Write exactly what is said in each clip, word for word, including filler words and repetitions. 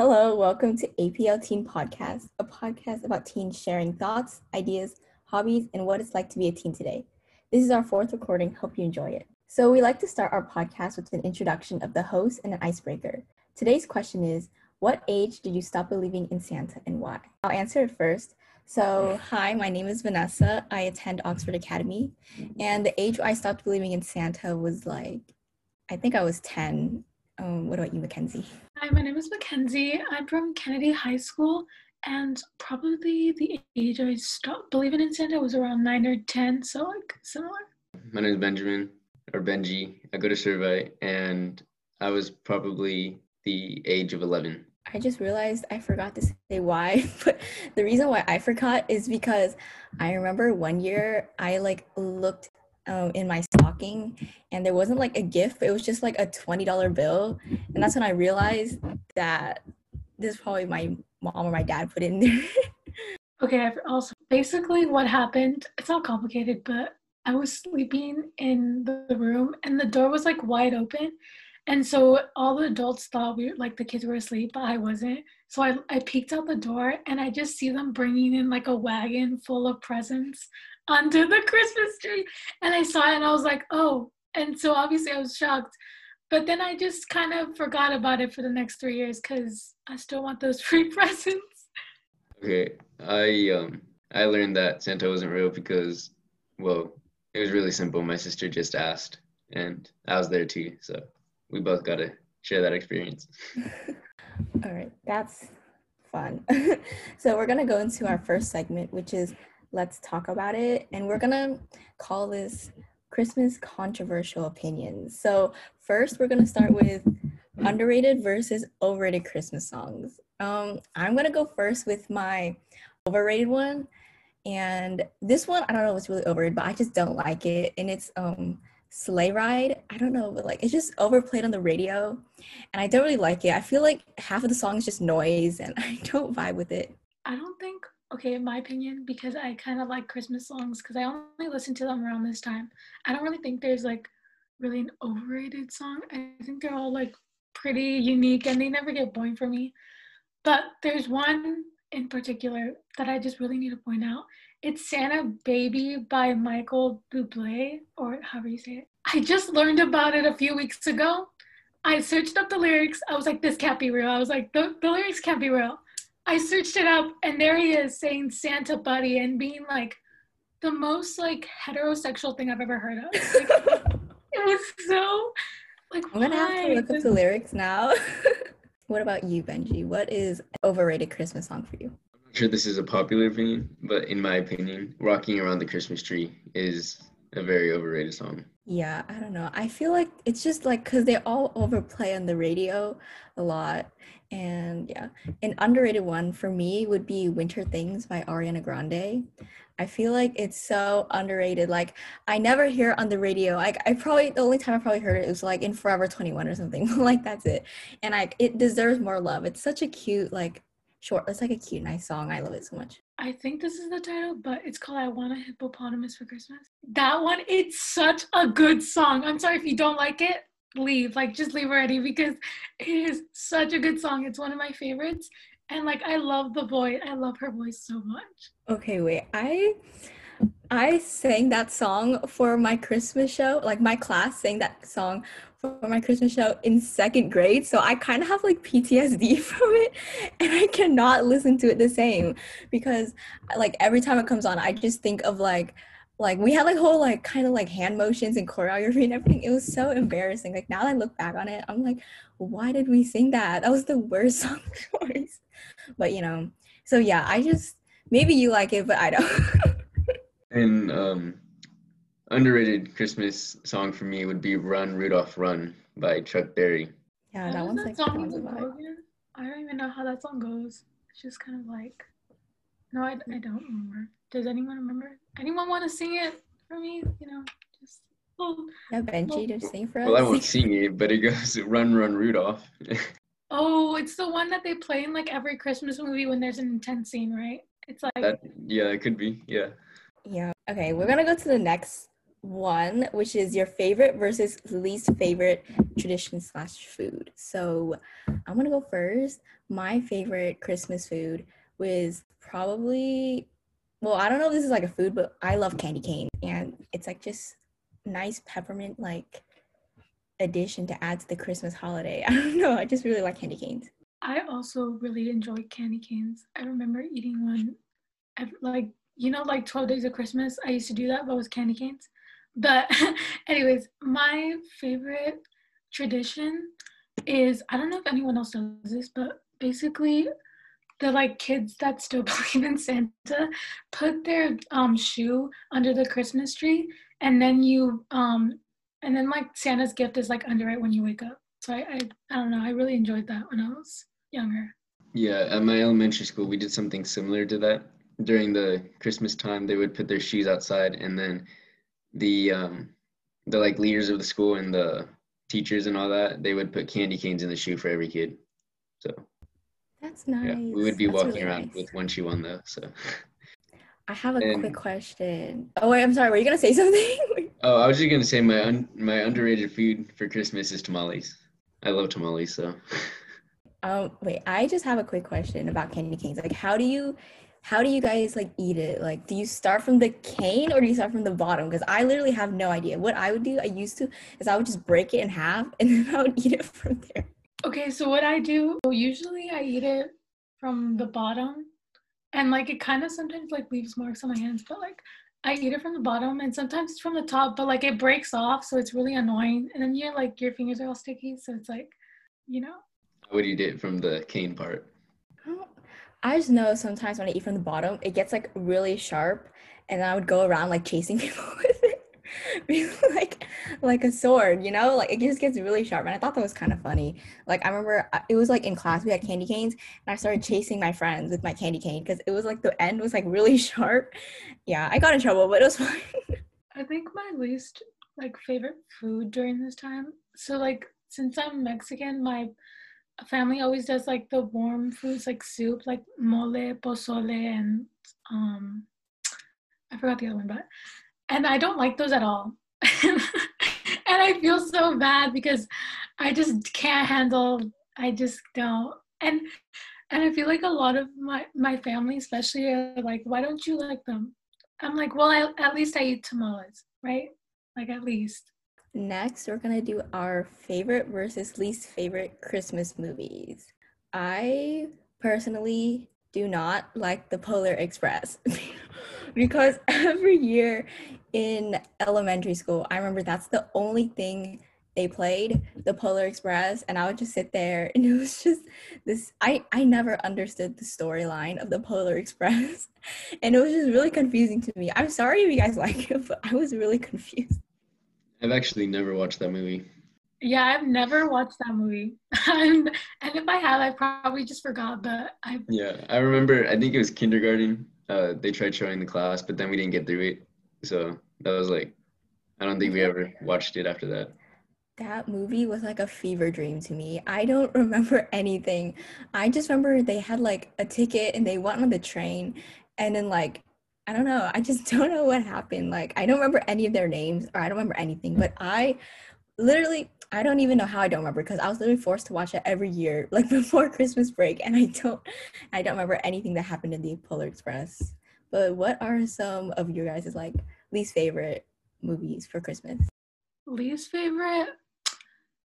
Hello, welcome to A P L Teen Podcast, a podcast about teens sharing thoughts, ideas, hobbies, and what it's like to be a teen today. This is our fourth recording. Hope you enjoy it. So we like to start our podcast with an introduction of the host and an icebreaker. Today's question is, what age did you stop believing in Santa and why? I'll answer it first. So, hi, my name is Vanessa. I attend Oxford Academy, and the age I stopped believing in Santa was like, I think I was ten. Um, what about you, Mackenzie? Hi, my name is Mackenzie. I'm from Kennedy High School, and probably the age I stopped believing in Santa was around nine or ten, so like similar. My name is Benjamin, or Benji. I go to Servite, and I was probably the age of eleven. I just realized I forgot to say why, but the reason why I forgot is because I remember one year I like looked Um, in my stocking, and there wasn't like a gift, it was just like a twenty dollar bill, and that's when I realized that this is probably my mom or my dad put it in there. Okay, I've also basically what happened, it's not complicated, but I was sleeping in the room and the door was like wide open, and so all the adults thought we were, like the kids were asleep, but I wasn't. So I, I peeked out the door and I just see them bringing in like a wagon full of presents under the Christmas tree, and I saw it and I was like, oh, and so obviously I was shocked, but then I just kind of forgot about it for the next three years because I still want those free presents. Okay, I um I learned that Santa wasn't real because, well, it was really simple. My sister just asked, and I was there too, so we both got to share that experience. All right, that's fun. So we're gonna go into our first segment, which is Let's Talk About It, and we're gonna call this Christmas Controversial Opinions. So first we're gonna start with underrated versus overrated Christmas songs. Um, I'm gonna go first with my overrated one, and this one, I don't know if it's really overrated, but I just don't like it, and it's um, Sleigh Ride. I don't know, but like it's just overplayed on the radio, and I don't really like it. I feel like half of the song is just noise, and I don't vibe with it. I don't think Okay, in my opinion, because I kind of like Christmas songs because I only listen to them around this time. I don't really think there's like really an overrated song. I think they're all like pretty unique and they never get boring for me. But there's one in particular that I just really need to point out. It's Santa Baby by Michael Bublé, or however you say it. I just learned about it a few weeks ago. I searched up the lyrics. I was like, this can't be real. I was like, the, the lyrics can't be real. I searched it up, and there he is saying Santa Buddy and being like the most like heterosexual thing I've ever heard of. Like, it was so like, I'm gonna why? have to look up the lyrics now. What about you, Benji? What is an overrated Christmas song for you? I'm not sure this is a popular opinion, but in my opinion, Rocking Around the Christmas Tree is a very overrated song. Yeah, I don't know. I feel like it's just like because they all overplay on the radio a lot. And yeah, an underrated one for me would be Winter Things by Ariana Grande. I feel like it's so underrated. Like I never hear it on the radio. Like I probably, the only time I probably heard it was like in Forever twenty-one or something. Like that's it. And like it deserves more love. It's such a cute, like short, it's like a cute, nice song. I love it so much. I think this is the title, but it's called I Want a Hippopotamus for Christmas. That one, it's such a good song. I'm sorry if you don't like it. Leave, like just leave already, because it is such a good song. It's one of my favorites, and like I love the voice. I love her voice so much. Okay, wait, I I sang that song for my Christmas show. Like my class sang that song for my Christmas show in second grade, so I kind of have like P T S D from it, and I cannot listen to it the same because like every time it comes on, I just think of like Like, we had, like, whole, like, kind of, like, hand motions and choreography and everything. It was so embarrassing. Like, now that I look back on it, I'm like, why did we sing that? That was the worst song choice. But, you know, so, yeah, I just, maybe you like it, but I don't. An um, underrated Christmas song for me would be Run, Rudolph, Run by Chuck Berry. Yeah, that one's, that like, that one's about I don't even know how that song goes. It's just kind of, like, no, I, I don't remember. Does anyone remember? Anyone want to sing it for me? You know, just oh, yeah, Benji, just oh. sing for us. Well, I won't sing it, but it goes "Run, Run, Rudolph." Oh, it's the one that they play in like every Christmas movie when there's an intense scene, right? It's like that, yeah, it could be, yeah. Yeah. Okay, we're gonna go to the next one, which is your favorite versus least favorite tradition slash food. So I'm gonna go first. My favorite Christmas food was probably, well, I don't know if this is like a food, but I love candy cane, and it's like just nice peppermint like addition to add to the Christmas holiday. I don't know, I just really like candy canes. I also really enjoy candy canes. I remember eating one every, like, you know, like twelve Days of Christmas. I used to do that, but it was candy canes. But anyways, my favorite tradition is, I don't know if anyone else knows this, but basically the like kids that still believe in Santa put their um shoe under the Christmas tree, and then you um and then like Santa's gift is like under it when you wake up. So I, I I don't know, I really enjoyed that when I was younger. Yeah, at my elementary school we did something similar to that. During the Christmas time they would put their shoes outside, and then the um the like leaders of the school and the teachers and all that, they would put candy canes in the shoe for every kid. So that's nice. Yeah, we would be that's walking really around nice. With one shoe on though. So I have a and, quick question. Oh wait, I'm sorry, were you gonna say something? Oh, I was just gonna say my un- my underrated food for Christmas is tamales. I love tamales. So um wait, I just have a quick question about candy canes. Like how do you How do you guys like eat it? Like, do you start from the cane or do you start from the bottom? Because I literally have no idea. What I would do, I used to, is I would just break it in half and then I would eat it from there. Okay, so what I do, well, usually I eat it from the bottom, and like it kind of sometimes like leaves marks on my hands, but like I eat it from the bottom, and sometimes it's from the top, but like it breaks off, so it's really annoying. And then you're like, your fingers are all sticky, so it's like, you know. What do you do from the cane part? Oh. I just know sometimes when I eat from the bottom, it gets like really sharp, and I would go around like chasing people with it, like like a sword, you know? Like it just gets really sharp, and I thought that was kind of funny. Like I remember it was like in class we had candy canes, and I started chasing my friends with my candy cane because it was like the end was like really sharp. Yeah, I got in trouble, but it was fine. I think my least like favorite food during this time. So like since I'm Mexican, my family always does like the warm foods, like soup, like mole, pozole, and um I forgot the other one, but and I don't like those at all. And I feel so bad because I just can't handle I just don't and and I feel like a lot of my my family especially are like, why don't you like them? I'm like, well, I, at least I eat tamales, right? Like at least. Next, we're going to do our favorite versus least favorite Christmas movies. I personally do not like The Polar Express because every year in elementary school, I remember that's the only thing they played, The Polar Express, and I would just sit there, and it was just this, I, I never understood the storyline of The Polar Express, and it was just really confusing to me. I'm sorry if you guys like it, but I was really confused. I've actually never watched that movie. Yeah, I've never watched that movie. and, and if I have, I probably just forgot, but I... Yeah, I remember, I think it was kindergarten. Uh, they tried showing the class, but then we didn't get through it. So that was like, I don't think we ever watched it after that. That movie was like a fever dream to me. I don't remember anything. I just remember they had like a ticket and they went on the train, and then like, I don't know. I just don't know what happened. Like, I don't remember any of their names, or I don't remember anything, but I literally, I don't even know how I don't remember, because I was literally forced to watch it every year, like before Christmas break. And I don't, I don't remember anything that happened in The Polar Express. But what are some of your guys' like least favorite movies for Christmas? Least favorite?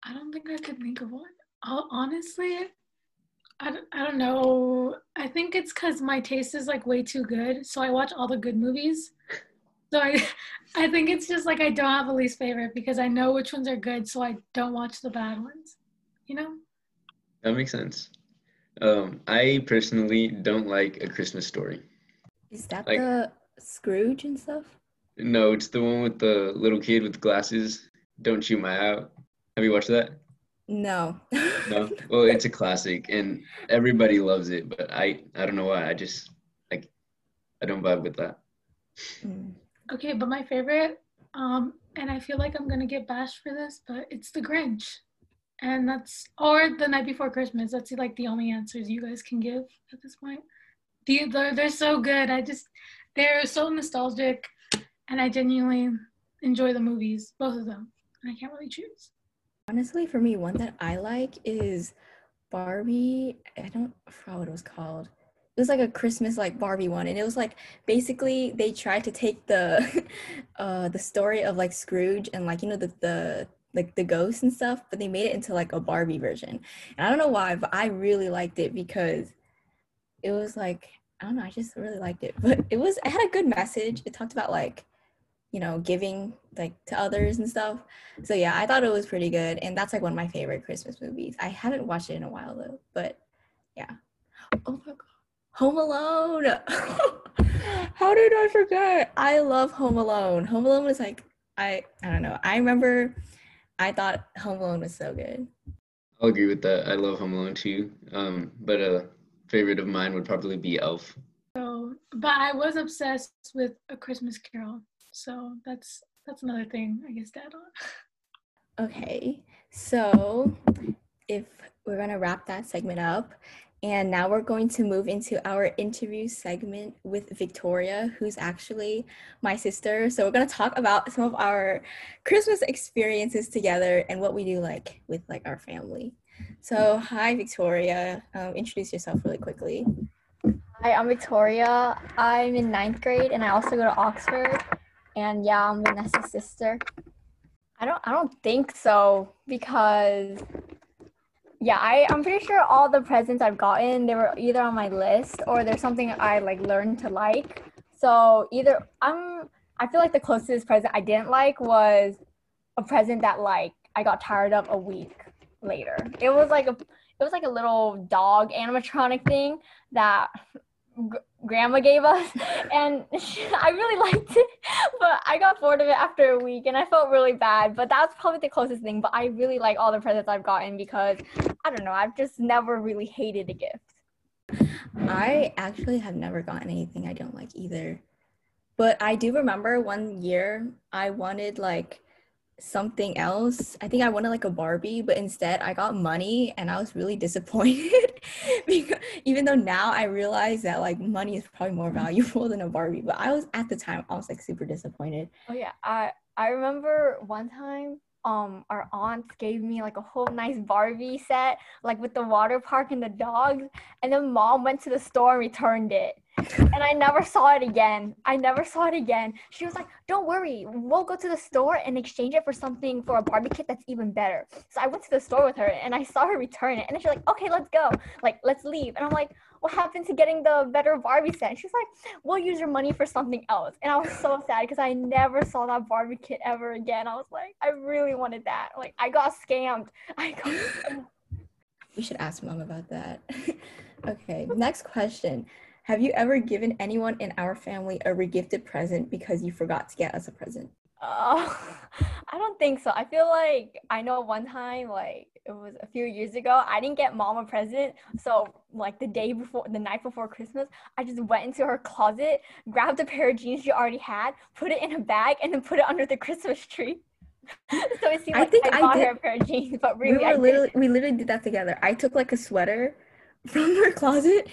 I don't think I could think of one. I'll, honestly, I don't, I don't know. I think it's because my taste is like way too good, so I watch all the good movies. So I, I think it's just like I don't have a least favorite because I know which ones are good, so I don't watch the bad ones. You know? That makes sense. Um, I personally don't like A Christmas Story. Is that like, the Scrooge and stuff? No, it's the one with the little kid with glasses. Don't Shoot My Out. Have you watched that? No. No. Well, it's a classic, and everybody loves it. But I, I don't know why. I just like, I don't vibe with that. Okay, but my favorite, um, and I feel like I'm gonna get bashed for this, but it's The Grinch, and that's or The Night Before Christmas. That's like the only answers you guys can give at this point. The they're, they're so good. I just they're so nostalgic, and I genuinely enjoy the movies, both of them. I can't really choose. Honestly, for me, one that I like is Barbie. I don't I forgot what it was called. It was like a Christmas like Barbie one, and it was like basically they tried to take the uh the story of like Scrooge and like, you know, the the like the ghosts and stuff, but they made it into like a Barbie version. And I don't know why, but I really liked it because it was like, I don't know, I just really liked it. But it was, it had a good message. It talked about like, you know, giving like to others and stuff. So yeah, I thought it was pretty good. And that's like one of my favorite Christmas movies. I haven't watched it in a while though, but yeah. Oh my God, Home Alone. How did I forget? I love Home Alone. Home Alone was like, I, I don't know. I remember I thought Home Alone was so good. I'll agree with that. I love Home Alone too. Um, but a favorite of mine would probably be Elf. So, but I was obsessed with A Christmas Carol. So that's that's another thing I guess to add on. Okay, so if we're gonna wrap that segment up, and now we're going to move into our interview segment with Victoria, who's actually my sister. So we're gonna talk about some of our Christmas experiences together and what we do like with like our family. So hi Victoria, um, introduce yourself really quickly. Hi, I'm Victoria. I'm in ninth grade and I also go to Oxford. And yeah, I'm Vanessa's sister. I don't I don't think so because yeah, I, I'm pretty sure all the presents I've gotten, they were either on my list or there's something I like learned to like. So either I'm I feel like the closest present I didn't like was a present that like I got tired of a week later. It was like a it was like a little dog animatronic thing that G- grandma gave us, and she, I really liked it, but I got bored of it after a week and I felt really bad. But that's probably the closest thing. But I really like all the presents I've gotten because I don't know, I've just never really hated a gift. I actually have never gotten anything I don't like either, but I do remember one year I wanted like something else. I think I wanted like a Barbie, but instead I got money, and I was really disappointed because even though now I realize that like money is probably more valuable than a Barbie, but I was at the time I was like super disappointed. Oh yeah, I I remember one time um our aunts gave me like a whole nice Barbie set like with the water park and the dogs, and then mom went to the store and returned it. And I never saw it again. I never saw it again. She was like, don't worry, we'll go to the store and exchange it for something, for a Barbie kit that's even better. So I went to the store with her and I saw her return it. And then she's like, okay, let's go. Like, let's leave. And I'm like, what happened to getting the better Barbie set? And she's like, we'll use your money for something else. And I was so sad because I never saw that Barbie kit ever again. I was like, I really wanted that. Like, I got scammed. I got scammed. We should ask mom about that. Okay, next question. Have you ever given anyone in our family a regifted present because you forgot to get us a present? Oh, uh, I don't think so. I feel like I know one time, like it was a few years ago, I didn't get mom a present. So like the day before, the night before Christmas, I just went into her closet, grabbed a pair of jeans she already had, put it in a bag, and then put it under the Christmas tree. So it seemed like I, think I, I bought did. her a pair of jeans, but really we, were I literally, we literally did that together. I took like a sweater from her closet,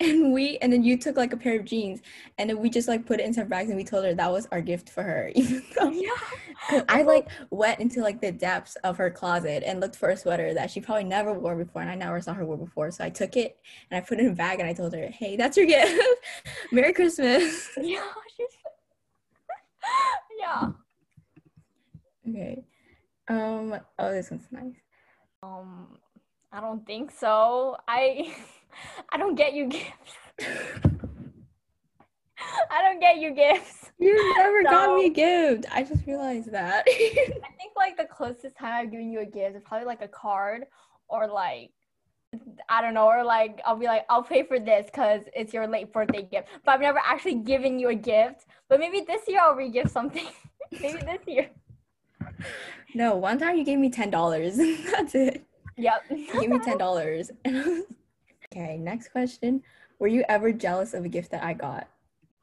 and we and then you took like a pair of jeans, and then we just like put it in some bags, and we told her that was our gift for her, even though yeah. I like went into like the depths of her closet and looked for a sweater that she probably never wore before, and I never saw her wear before. So I took it and I put it in a bag, and I told her, hey, that's your gift. Merry Christmas. Yeah, she's yeah. Okay. Um oh, this one's nice. Um I don't think so. I I don't get you gifts. I don't get you gifts. You never so, got me a gift. I just realized that. I think like the closest time I've given you a gift is probably like a card, or like, I don't know, or like I'll be like, I'll pay for this because it's your late birthday gift. But I've never actually given you a gift. But maybe this year I'll re-gift something. Maybe this year. No, one time you gave me ten dollars. That's it. Yep. Give me ten dollars. Okay, next question. Were you ever jealous of a gift that I got?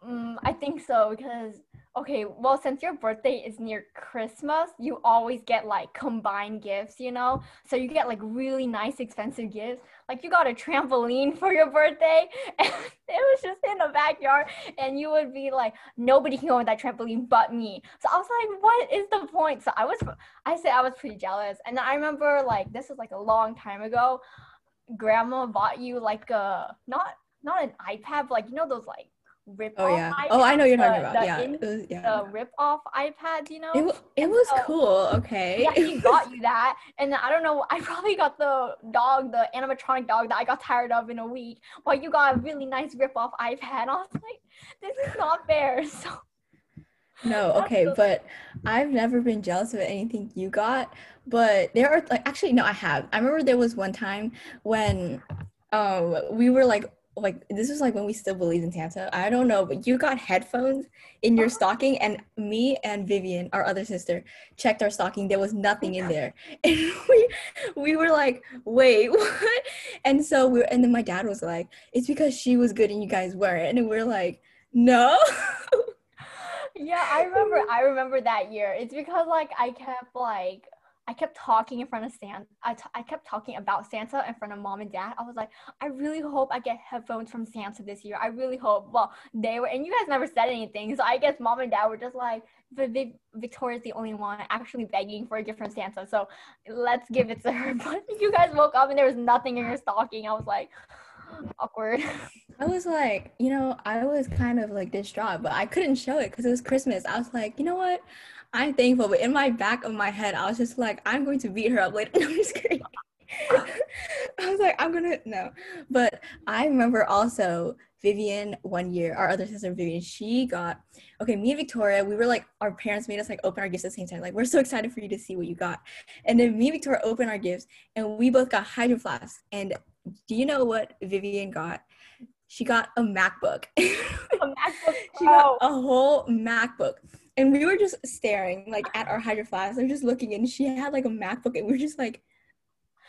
Um, I think so, because Okay, well, since your birthday is near Christmas, you always get like combined gifts, you know? So you get like really nice, expensive gifts. Like you got a trampoline for your birthday and it was just in the backyard and you would be like, nobody can go on that trampoline but me. So I was like, what is the point? So I was, I said I was pretty jealous. And I remember like, this was like a long time ago, Grandma bought you like a, not, not an iPad, but like, you know, those like, rip oh off yeah iPads, oh I know you're talking the, about the yeah, in, was, yeah the rip off iPads, you know, it, w- it was so cool. Okay, yeah, he got you that, and I don't know, I probably got the dog, the animatronic dog that I got tired of in a week, while you got a really nice rip off iPad. I was like, this is not fair. So no, okay, so but I've never been jealous of anything you got, but there are like, actually no, I have. I remember there was one time when um we were like like this was like when we still believed in Santa. I don't know, but you got headphones in your stocking, and me and Vivian, our other sister, checked our stocking. There was nothing in there, and we we were like, wait, what? And so we were, and then my dad was like, it's because she was good and you guys weren't. And we we're like, no. Yeah, I remember. I remember that year. It's because like I kept like. I kept talking in front of Santa. I, t- I kept talking about Santa in front of Mom and Dad. I was like, I really hope I get headphones from Santa this year. I really hope. Well, they were, and you guys never said anything. So I guess Mom and Dad were just like, Victoria's the only one actually begging for a gift from Santa. So let's give it to her. But you guys woke up and there was nothing in your stocking. I was like, awkward. I was like, you know, I was kind of like distraught, but I couldn't show it because it was Christmas. I was like, you know what? I'm thankful, but in my back of my head, I was just like, I'm going to beat her up later. No, I'm just kidding. I was like, I'm gonna no. But I remember also Vivian one year, our other sister Vivian, she got okay, me and Victoria, we were like, our parents made us like open our gifts at the same time. Like, we're so excited for you to see what you got. And then me and Victoria opened our gifts and we both got Hydro Flask. And do you know what Vivian got? She got a MacBook. A MacBook. She got a whole MacBook. And we were just staring like at our Hydro Flask. I was just looking, and she had like a MacBook, and we were just like,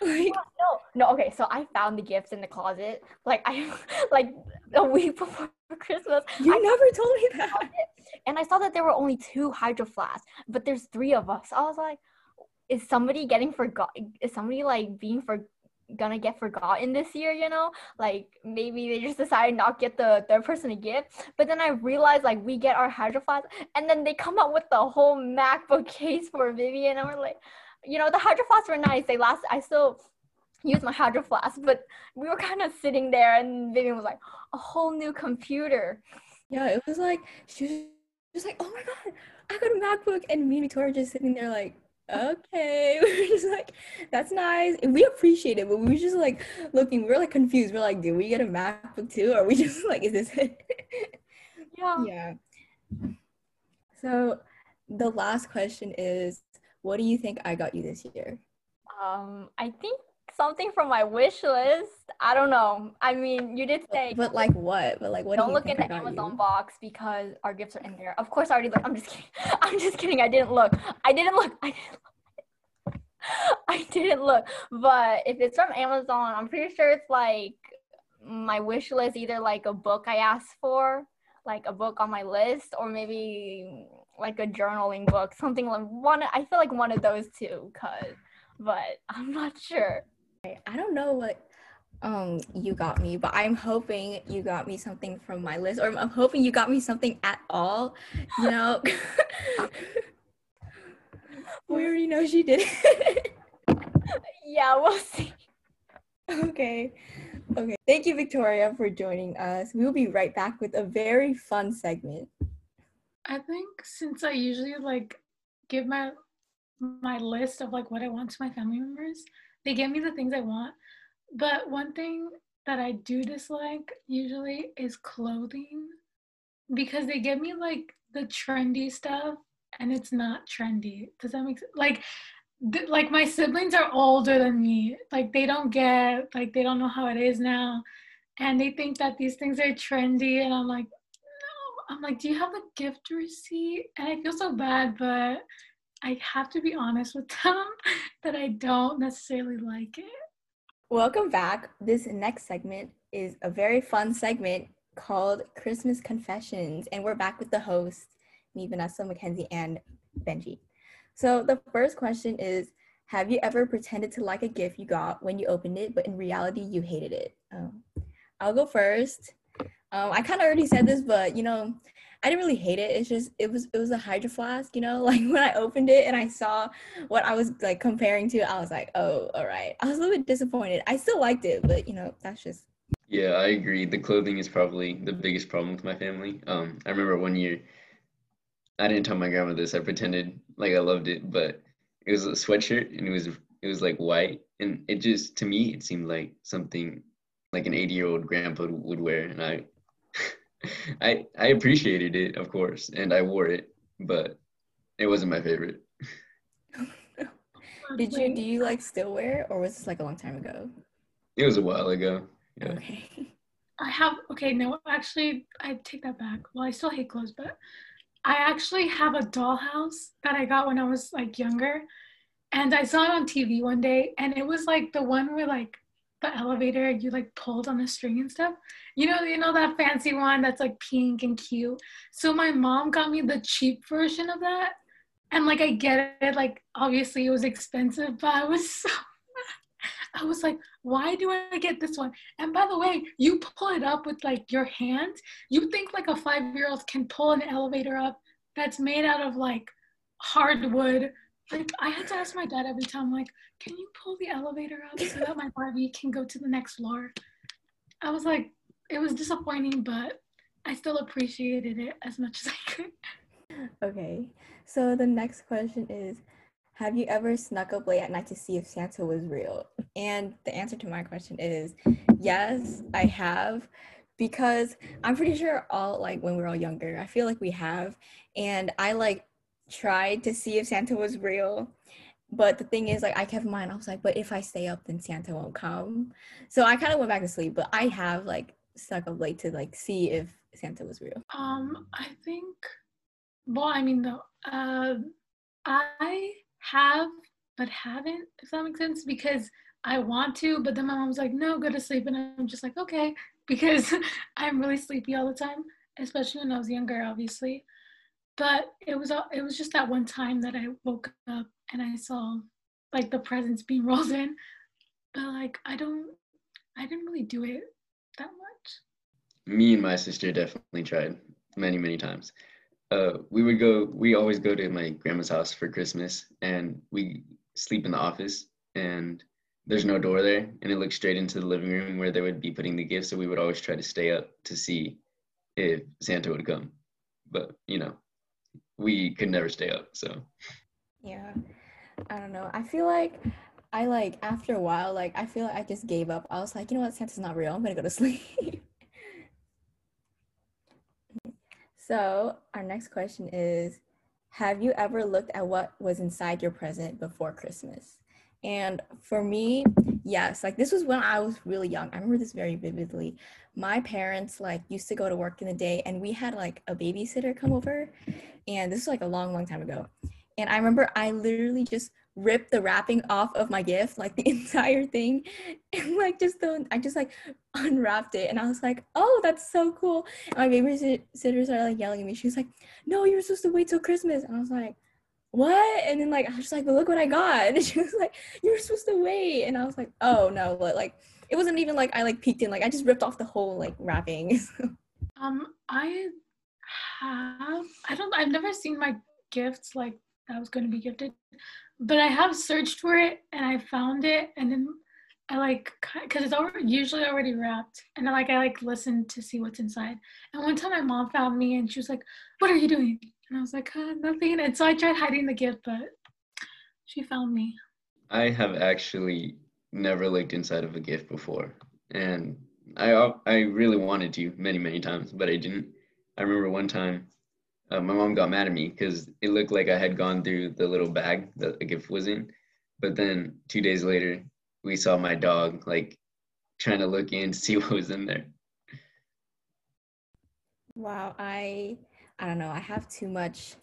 like no, no, okay. So I found the gifts in the closet, like I, like a week before Christmas. You I never told me that. And I saw that there were only two Hydro Flasks, but there's three of us. I was like, is somebody getting forgot? Is somebody like being for? gonna get forgotten this year, you know, like maybe they just decided not get the third person a gift. But then I realized like we get our Hydro Flask, and then they come up with the whole MacBook case for Vivian, and we're like, you know, the Hydro Flasks were nice, they last, I still use my Hydro Flask, but we were kind of sitting there and Vivian was like, a whole new computer. Yeah, it was like she was just like, oh my god, I got a MacBook, and me and Victoria just sitting there like, okay, we were just like, that's nice, and we appreciate it, but we were just like looking, we were like confused, we we're like, do we get a MacBook too, or are we just like, is this it? Yeah. Yeah. So the last question is, what do you think I got you this year? Um, I think something from my wish list. I don't know. I mean, you did say, but like what? But like what? Don't do you look in the Amazon you? box because our gifts are in there. Of course, I already looked. I'm just kidding. I'm just kidding. I didn't look. I didn't look. I didn't look. I didn't look. But if it's from Amazon, I'm pretty sure it's like my wish list. Either like a book I asked for, like a book on my list, or maybe like a journaling book, something like one. I feel like one of those two, cause. But I'm not sure. I don't know what um you got me, but I'm hoping you got me something from my list, or I'm hoping you got me something at all, you know. We already know she did it. Yeah, we'll see. Okay. Okay. Thank you, Victoria, for joining us. We'll be right back with a very fun segment. I think since I usually like give my my list of like what I want to my family members, they give me the things I want, but one thing that I do dislike usually is clothing, because they give me like the trendy stuff and it's not trendy. Does that make sense? Like, th- like my siblings are older than me. Like they don't get, like they don't know how it is now, and they think that these things are trendy, and I'm like, no. I'm like, do you have a gift receipt? And I feel so bad, but I have to be honest with them that I don't necessarily like it. Welcome back. This next segment is a very fun segment called Christmas Confessions, and we're back with the host, me, Vanessa, Mackenzie, and Benji. So the first question is, have you ever pretended to like a gift you got when you opened it, but in reality, you hated it? Um, I'll go first. Um, I kind of already said this, but, you know, I didn't really hate it. It's just, it was, it was a Hydro Flask, you know, like when I opened it and I saw what I was like comparing to, I was like, oh, all right. I was a little bit disappointed. I still liked it, but you know, that's just. Yeah, I agree. The clothing is probably the biggest problem with my family. Um, I remember one year, I didn't tell my grandma this. I pretended like I loved it, but it was a sweatshirt and it was, it was like white. And it just, to me, it seemed like something like an eighty year old grandpa would wear. And I, I I appreciated it, of course, and I wore it, but it wasn't my favorite. Did you, do you like still wear it, or was this like a long time ago? It was a while ago. Yeah. Okay. I have, okay, no, actually, I take that back. Well, I still hate clothes, but I actually have a dollhouse that I got when I was like younger, and I saw it on T V one day, and it was like the one where like the elevator, you like pulled on a string and stuff. You know, you know that fancy one that's like pink and cute. So my mom got me the cheap version of that. And like, I get it, like obviously it was expensive, but I was so mad. I was like, why do I get this one? And by the way, you pull it up with like your hand. You think like a five-year-old can pull an elevator up that's made out of like hardwood. Like, I had to ask my dad every time, like, can you pull the elevator up so that my Barbie can go to the next floor? I was like, it was disappointing, but I still appreciated it as much as I could. Okay, so the next question is, have you ever snuck up late at night to see if Santa was real? And the answer to my question is, yes, I have. Because I'm pretty sure all, like, when we were all younger, I feel like we have. And I, like, tried to see if Santa was real, but the thing is, like, I kept mine. I was like, but if I stay up, then Santa won't come. So I kind of went back to sleep, but I have like stuck up late to like see if Santa was real. Um, I think, well, I mean, though, uh, I have, but haven't, if that makes sense, because I want to, but then my mom's like, no, go to sleep. And I'm just like, okay, because I'm really sleepy all the time, especially when I was younger, obviously. But it was it was just that one time that I woke up and I saw like the presents being rolled in, but like I don't, I didn't really do it that much. Me and my sister definitely tried many, many times. Uh, we would go, we always go to my grandma's house for Christmas, and we sleep in the office, and there's no door there, and it looks straight into the living room where they would be putting the gifts. So we would always try to stay up to see if Santa would come, but you know, we could never stay up, so. Yeah, I don't know. I feel like I, like, after a while, like, I feel like I just gave up. I was like, you know what, Santa's not real. I'm going to go to sleep. So our next question is, have you ever looked at what was inside your present before Christmas? And for me, yes, like, this was when I was really young. I remember this very vividly. My parents, like, used to go to work in the day, and we had, like, a babysitter come over, and this was, like, a long, long time ago, and I remember I literally just ripped the wrapping off of my gift, like, the entire thing, and, like, just, the, I just, like, unwrapped it, and I was like, oh, that's so cool, and my babysitter started, like, yelling at me. She was like, no, you were supposed to wait till Christmas, and I was like, what? And then, like, I was just like, but look what I got. And she was like, you were supposed to wait. And I was like, oh no, but like, it wasn't even like I like peeked in, like I just ripped off the whole like wrapping. um I have I don't I've never seen my gifts like I was going to be gifted, but I have searched for it and I found it, and then I like, because it's already usually already wrapped, and then like I like listened to see what's inside. And one time my mom found me and she was like, what are you doing? And I was like, huh, nothing. And so I tried hiding the gift, but she found me. I have actually never looked inside of a gift before. And I I really wanted to many, many times, but I didn't. I remember one time uh, my mom got mad at me because it looked like I had gone through the little bag that the gift was in. But then two days later, we saw my dog like trying to look in to see what was in there. Wow, I... I don't know, I have too much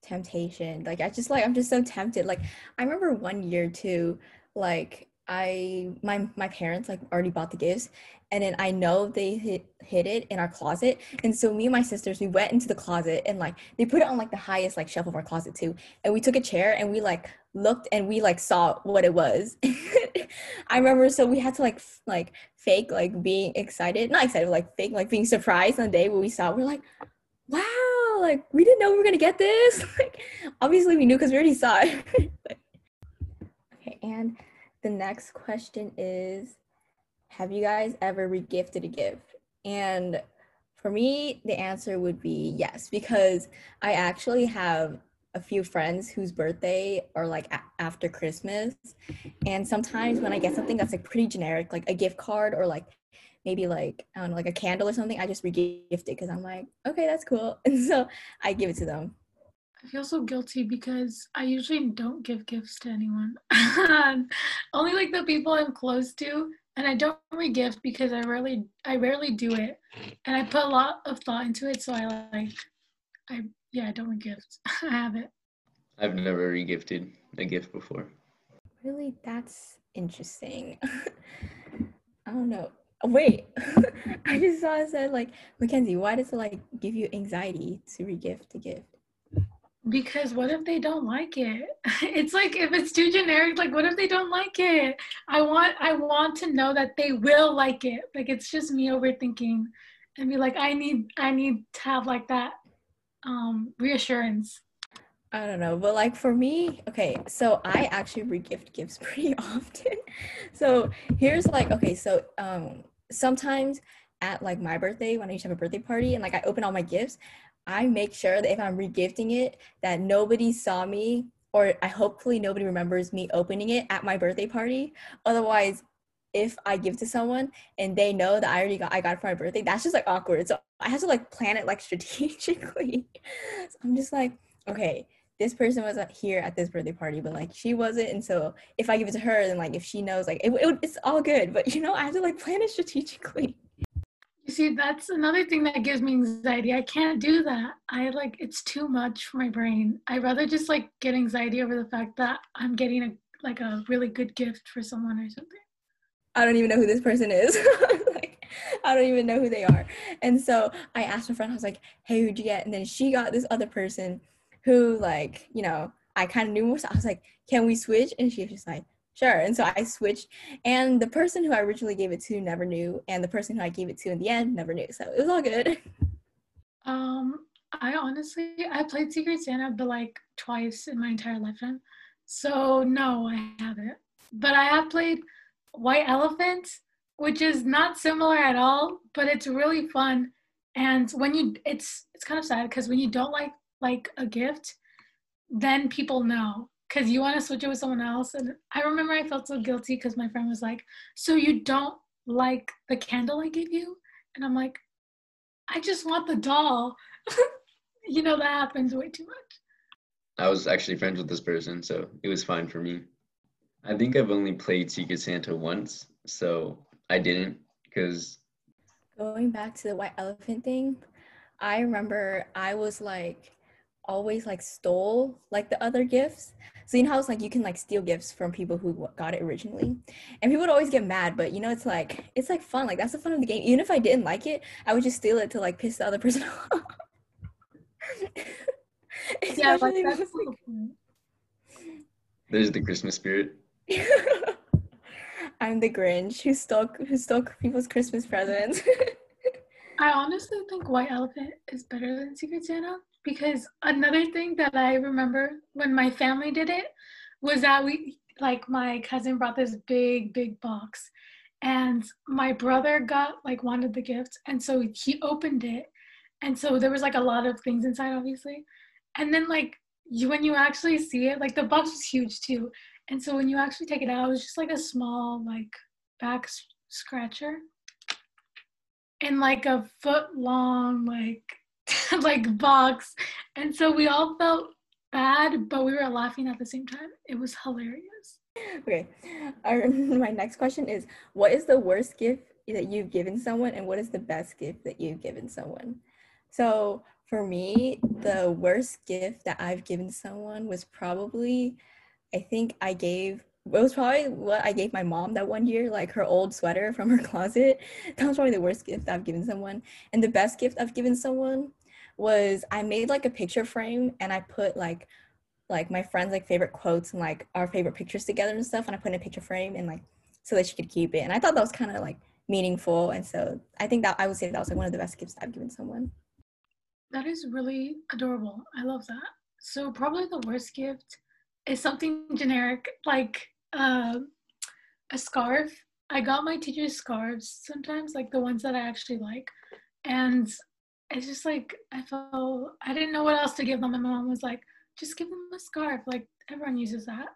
temptation. Like, I just like, I'm just so tempted. Like, I remember one year too, like, I my my parents like already bought the gifts, and then I know they hid, hid it in our closet. And so me and my sisters, we went into the closet, and like they put it on like the highest like shelf of our closet too. And we took a chair and we like looked and we like saw what it was. I remember, so we had to like f- like fake like being excited, not excited, like fake like being surprised on the day when we saw it. We're like, wow, like we didn't know we were gonna get this. Like obviously we knew because we already saw it. Okay, and the next question is, have you guys ever regifted a gift? And for me, the answer would be yes, because I actually have a few friends whose birthday are like a- after Christmas. And sometimes when I get something that's like pretty generic, like a gift card or like maybe like, I don't know, like a candle or something, I just regift it because I'm like, okay, that's cool. And so I give it to them. I feel so guilty because I usually don't give gifts to anyone. Only like the people I'm close to, and I don't re-gift because I rarely I rarely do it, and I put a lot of thought into it, so I like I yeah I don't re-gift. I haven't. I've never re-gifted a gift before. Really? That's interesting. I don't know. Wait, I just saw it said like, Mackenzie, why does it like give you anxiety to re-gift a gift? Because what if they don't like it? It's like, if it's too generic, like what if they don't like it? I want I want to know that they will like it. Like it's just me overthinking and be like, I need I need to have like that um, reassurance. I don't know, but like for me, okay, so I actually regift gifts pretty often. So here's like, okay, so um, sometimes at like my birthday, when I used to have a birthday party and like I open all my gifts, I make sure that if I'm regifting it, that nobody saw me, or I hopefully nobody remembers me opening it at my birthday party. Otherwise, if I give to someone and they know that I already got I got it for my birthday, that's just like awkward. So I have to like plan it like strategically. So I'm just like, okay, this person was here at this birthday party, but like she wasn't. And so if I give it to her, then like if she knows, like it, it, it's all good. But you know, I have to like plan it strategically. See, that's another thing that gives me anxiety. I can't do that. I like, it's too much for my brain. I'd rather just like get anxiety over the fact that I'm getting a like a really good gift for someone or something. I don't even know who this person is. Like, I don't even know who they are. And so I asked a friend, I was like, hey, who'd you get? And then she got this other person who like, you know, I kind of knew. So I was like, can we switch? And she was just like, sure. And so I switched, and the person who I originally gave it to never knew, and the person who I gave it to in the end never knew, so it was all good. Um, I honestly, I played Secret Santa, but like twice in my entire lifetime, so no, I haven't. But I have played White Elephant, which is not similar at all, but it's really fun. And when you, it's it's kind of sad because when you don't like like a gift, then people know. Because you want to switch it with someone else. And I remember I felt so guilty because my friend was like, so you don't like the candle I gave you? And I'm like, I just want the doll. You know, that happens way too much. I was actually friends with this person, so it was fine for me. I think I've only played Secret Santa once, so I didn't because... Going back to the White Elephant thing, I remember I was like... always like stole like the other gifts. So you know how it's like you can like steal gifts from people who got it originally, and people would always get mad, but you know, it's like it's like fun, like that's the fun of the game. Even if I didn't like it, I would just steal it to like piss the other person off. Yeah, like, that's was, like... There's the Christmas spirit. I'm the Grinch who stole who stole people's Christmas presents. I honestly think White Elephant is better than Secret Santa. Because another thing that I remember when my family did it was that we, like my cousin brought this big, big box, and my brother got, like wanted the gift. And so he opened it. And so there was like a lot of things inside, obviously. And then like you, when you actually see it, like the box was huge too. And so when you actually take it out, it was just like a small, like back s- scratcher and like a foot long, like, like box. And so we all felt bad, but we were laughing at the same time. It was hilarious. Okay, Our, my next question is, what is the worst gift that you've given someone, and what is the best gift that you've given someone? So for me, the worst gift that I've given someone was probably, I think I gave It was probably what I gave my mom that one year, like her old sweater from her closet. That was probably the worst gift I've given someone. And the best gift I've given someone was I made like a picture frame and I put like like my friends' like favorite quotes and like our favorite pictures together and stuff. And I put in a picture frame and like so that she could keep it. And I thought that was kind of like meaningful. And so I think that I would say that was like one of the best gifts I've given someone. That is really adorable. I love that. So probably the worst gift is something generic, like uh, a scarf. I got my teacher's scarves sometimes, like the ones that I actually like. And it's just like, I felt, I didn't know what else to give them. My mom was like, just give them a scarf. Like everyone uses that.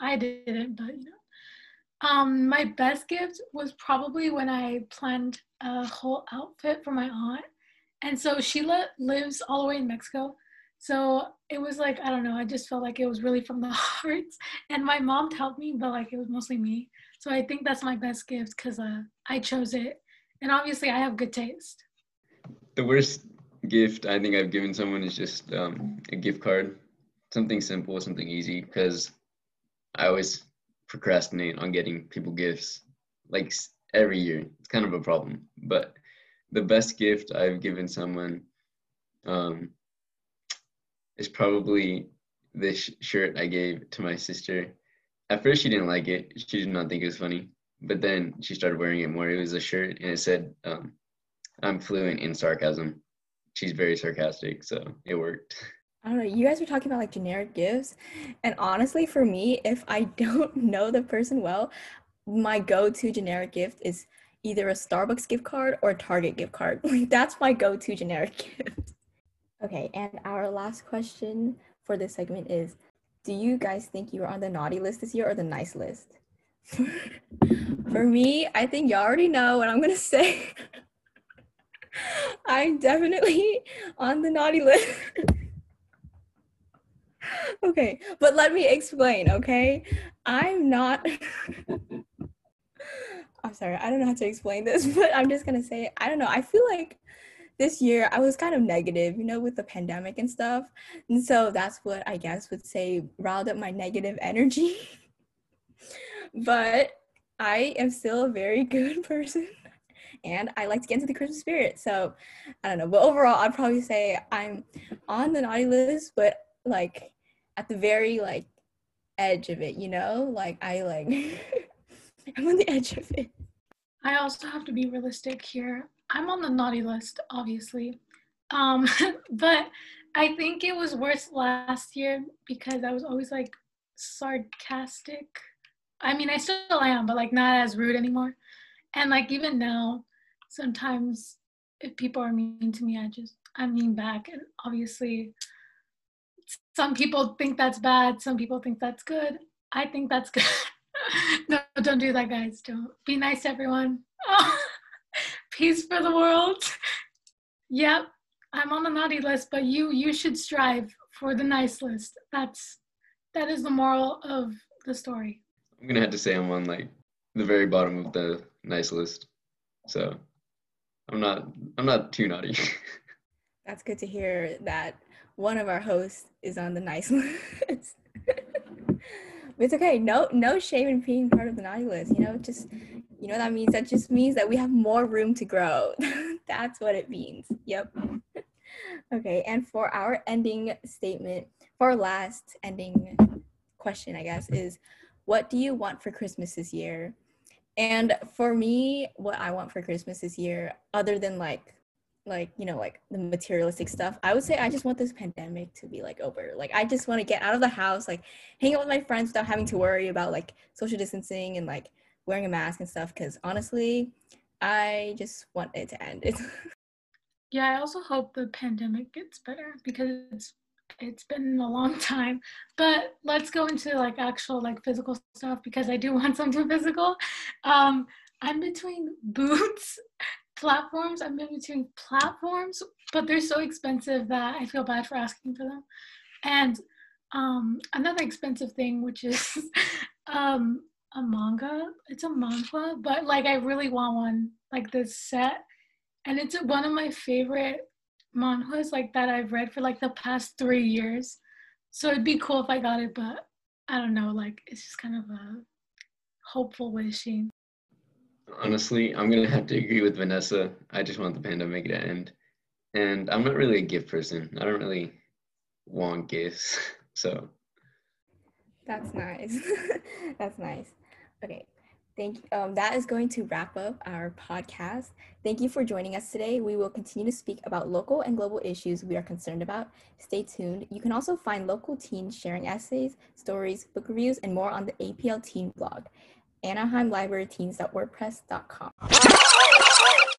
I didn't, but you know. Um, my best gift was probably when I planned a whole outfit for my aunt. And so she li- lives all the way in Mexico. So it was like, I don't know, I just felt like it was really from the heart. And my mom helped me, but like it was mostly me. So I think that's my best gift because uh, I chose it. And obviously I have good taste. The worst gift I think I've given someone is just um, a gift card. Something simple, something easy, because I always procrastinate on getting people gifts, like every year. It's kind of a problem. But the best gift I've given someone um, is probably this shirt I gave to my sister. At first, she didn't like it. She did not think it was funny. But then she started wearing it more. It was a shirt, and it said, um, I'm fluent in sarcasm. She's very sarcastic, so it worked. I don't know, you guys were talking about like generic gifts. And honestly, for me, if I don't know the person well, my go-to generic gift is either a Starbucks gift card or a Target gift card. That's my go-to generic gift. Okay, and our last question for this segment is, do you guys think you were on the naughty list this year or the nice list? For me, I think y'all already know what I'm gonna say. I'm definitely on the naughty list. Okay, but let me explain, okay? I'm not... I'm sorry, I don't know how to explain this, but I'm just gonna say, I don't know, I feel like this year I was kind of negative, you know, with the pandemic and stuff. And so that's what I guess would say riled up my negative energy. But I am still a very good person. And I like to get into the Christmas spirit. So I don't know. But overall, I'd probably say I'm on the naughty list, but like at the very like edge of it, you know? Like I like I'm on the edge of it. I also have to be realistic here. I'm on the naughty list, obviously. Um, but I think it was worse last year because I was always like sarcastic. I mean, I still am, but like not as rude anymore. And like even now, sometimes if people are mean to me, I just, I'm mean back. And obviously some people think that's bad. Some people think that's good. I think that's good. No, don't do that, guys. Don't. Be nice to everyone. Oh, peace for the world. Yep, I'm on the naughty list, but you you should strive for the nice list. That's that is the moral of the story. I'm gonna have to say I'm on like the very bottom of the nice list, so I'm not I'm not too naughty. That's good to hear that one of our hosts is on the nice list. It's okay. No, no shame in being part of the naughty list. You know, just, you know, that means that just means that we have more room to grow. That's what it means. Yep. Okay. And for our ending statement, for our last ending question, I guess, is what do you want for Christmas this year? And for me, what I want for Christmas this year, other than like, like, you know, like the materialistic stuff, I would say I just want this pandemic to be like over. Like, I just want to get out of the house, like hang out with my friends without having to worry about like social distancing and like wearing a mask and stuff. Cause honestly, I just want it to end. Yeah. I also hope the pandemic gets better because it's, it's been a long time, but let's go into like actual like physical stuff because I do want something physical. Um, I'm between boots platforms. I'm in between platforms, but they're so expensive that I feel bad for asking for them. And um, another expensive thing, which is um, a manga. It's a manga, but like I really want one, like this set. And it's one of my favorite manhwas, like that I've read for like the past three years. So it'd be cool if I got it, but I don't know, like it's just kind of a hopeful wishing. Honestly, I'm going to have to agree with Vanessa. I just want the pandemic to end. And I'm not really a gift person. I don't really want gifts, so. That's nice. That's nice. Okay. Thank you. Um, that is going to wrap up our podcast. Thank you for joining us today. We will continue to speak about local and global issues we are concerned about. Stay tuned. You can also find local teens sharing essays, stories, book reviews, and more on the A P L Teen blog, Anaheim Library Teens dot wordpress dot com.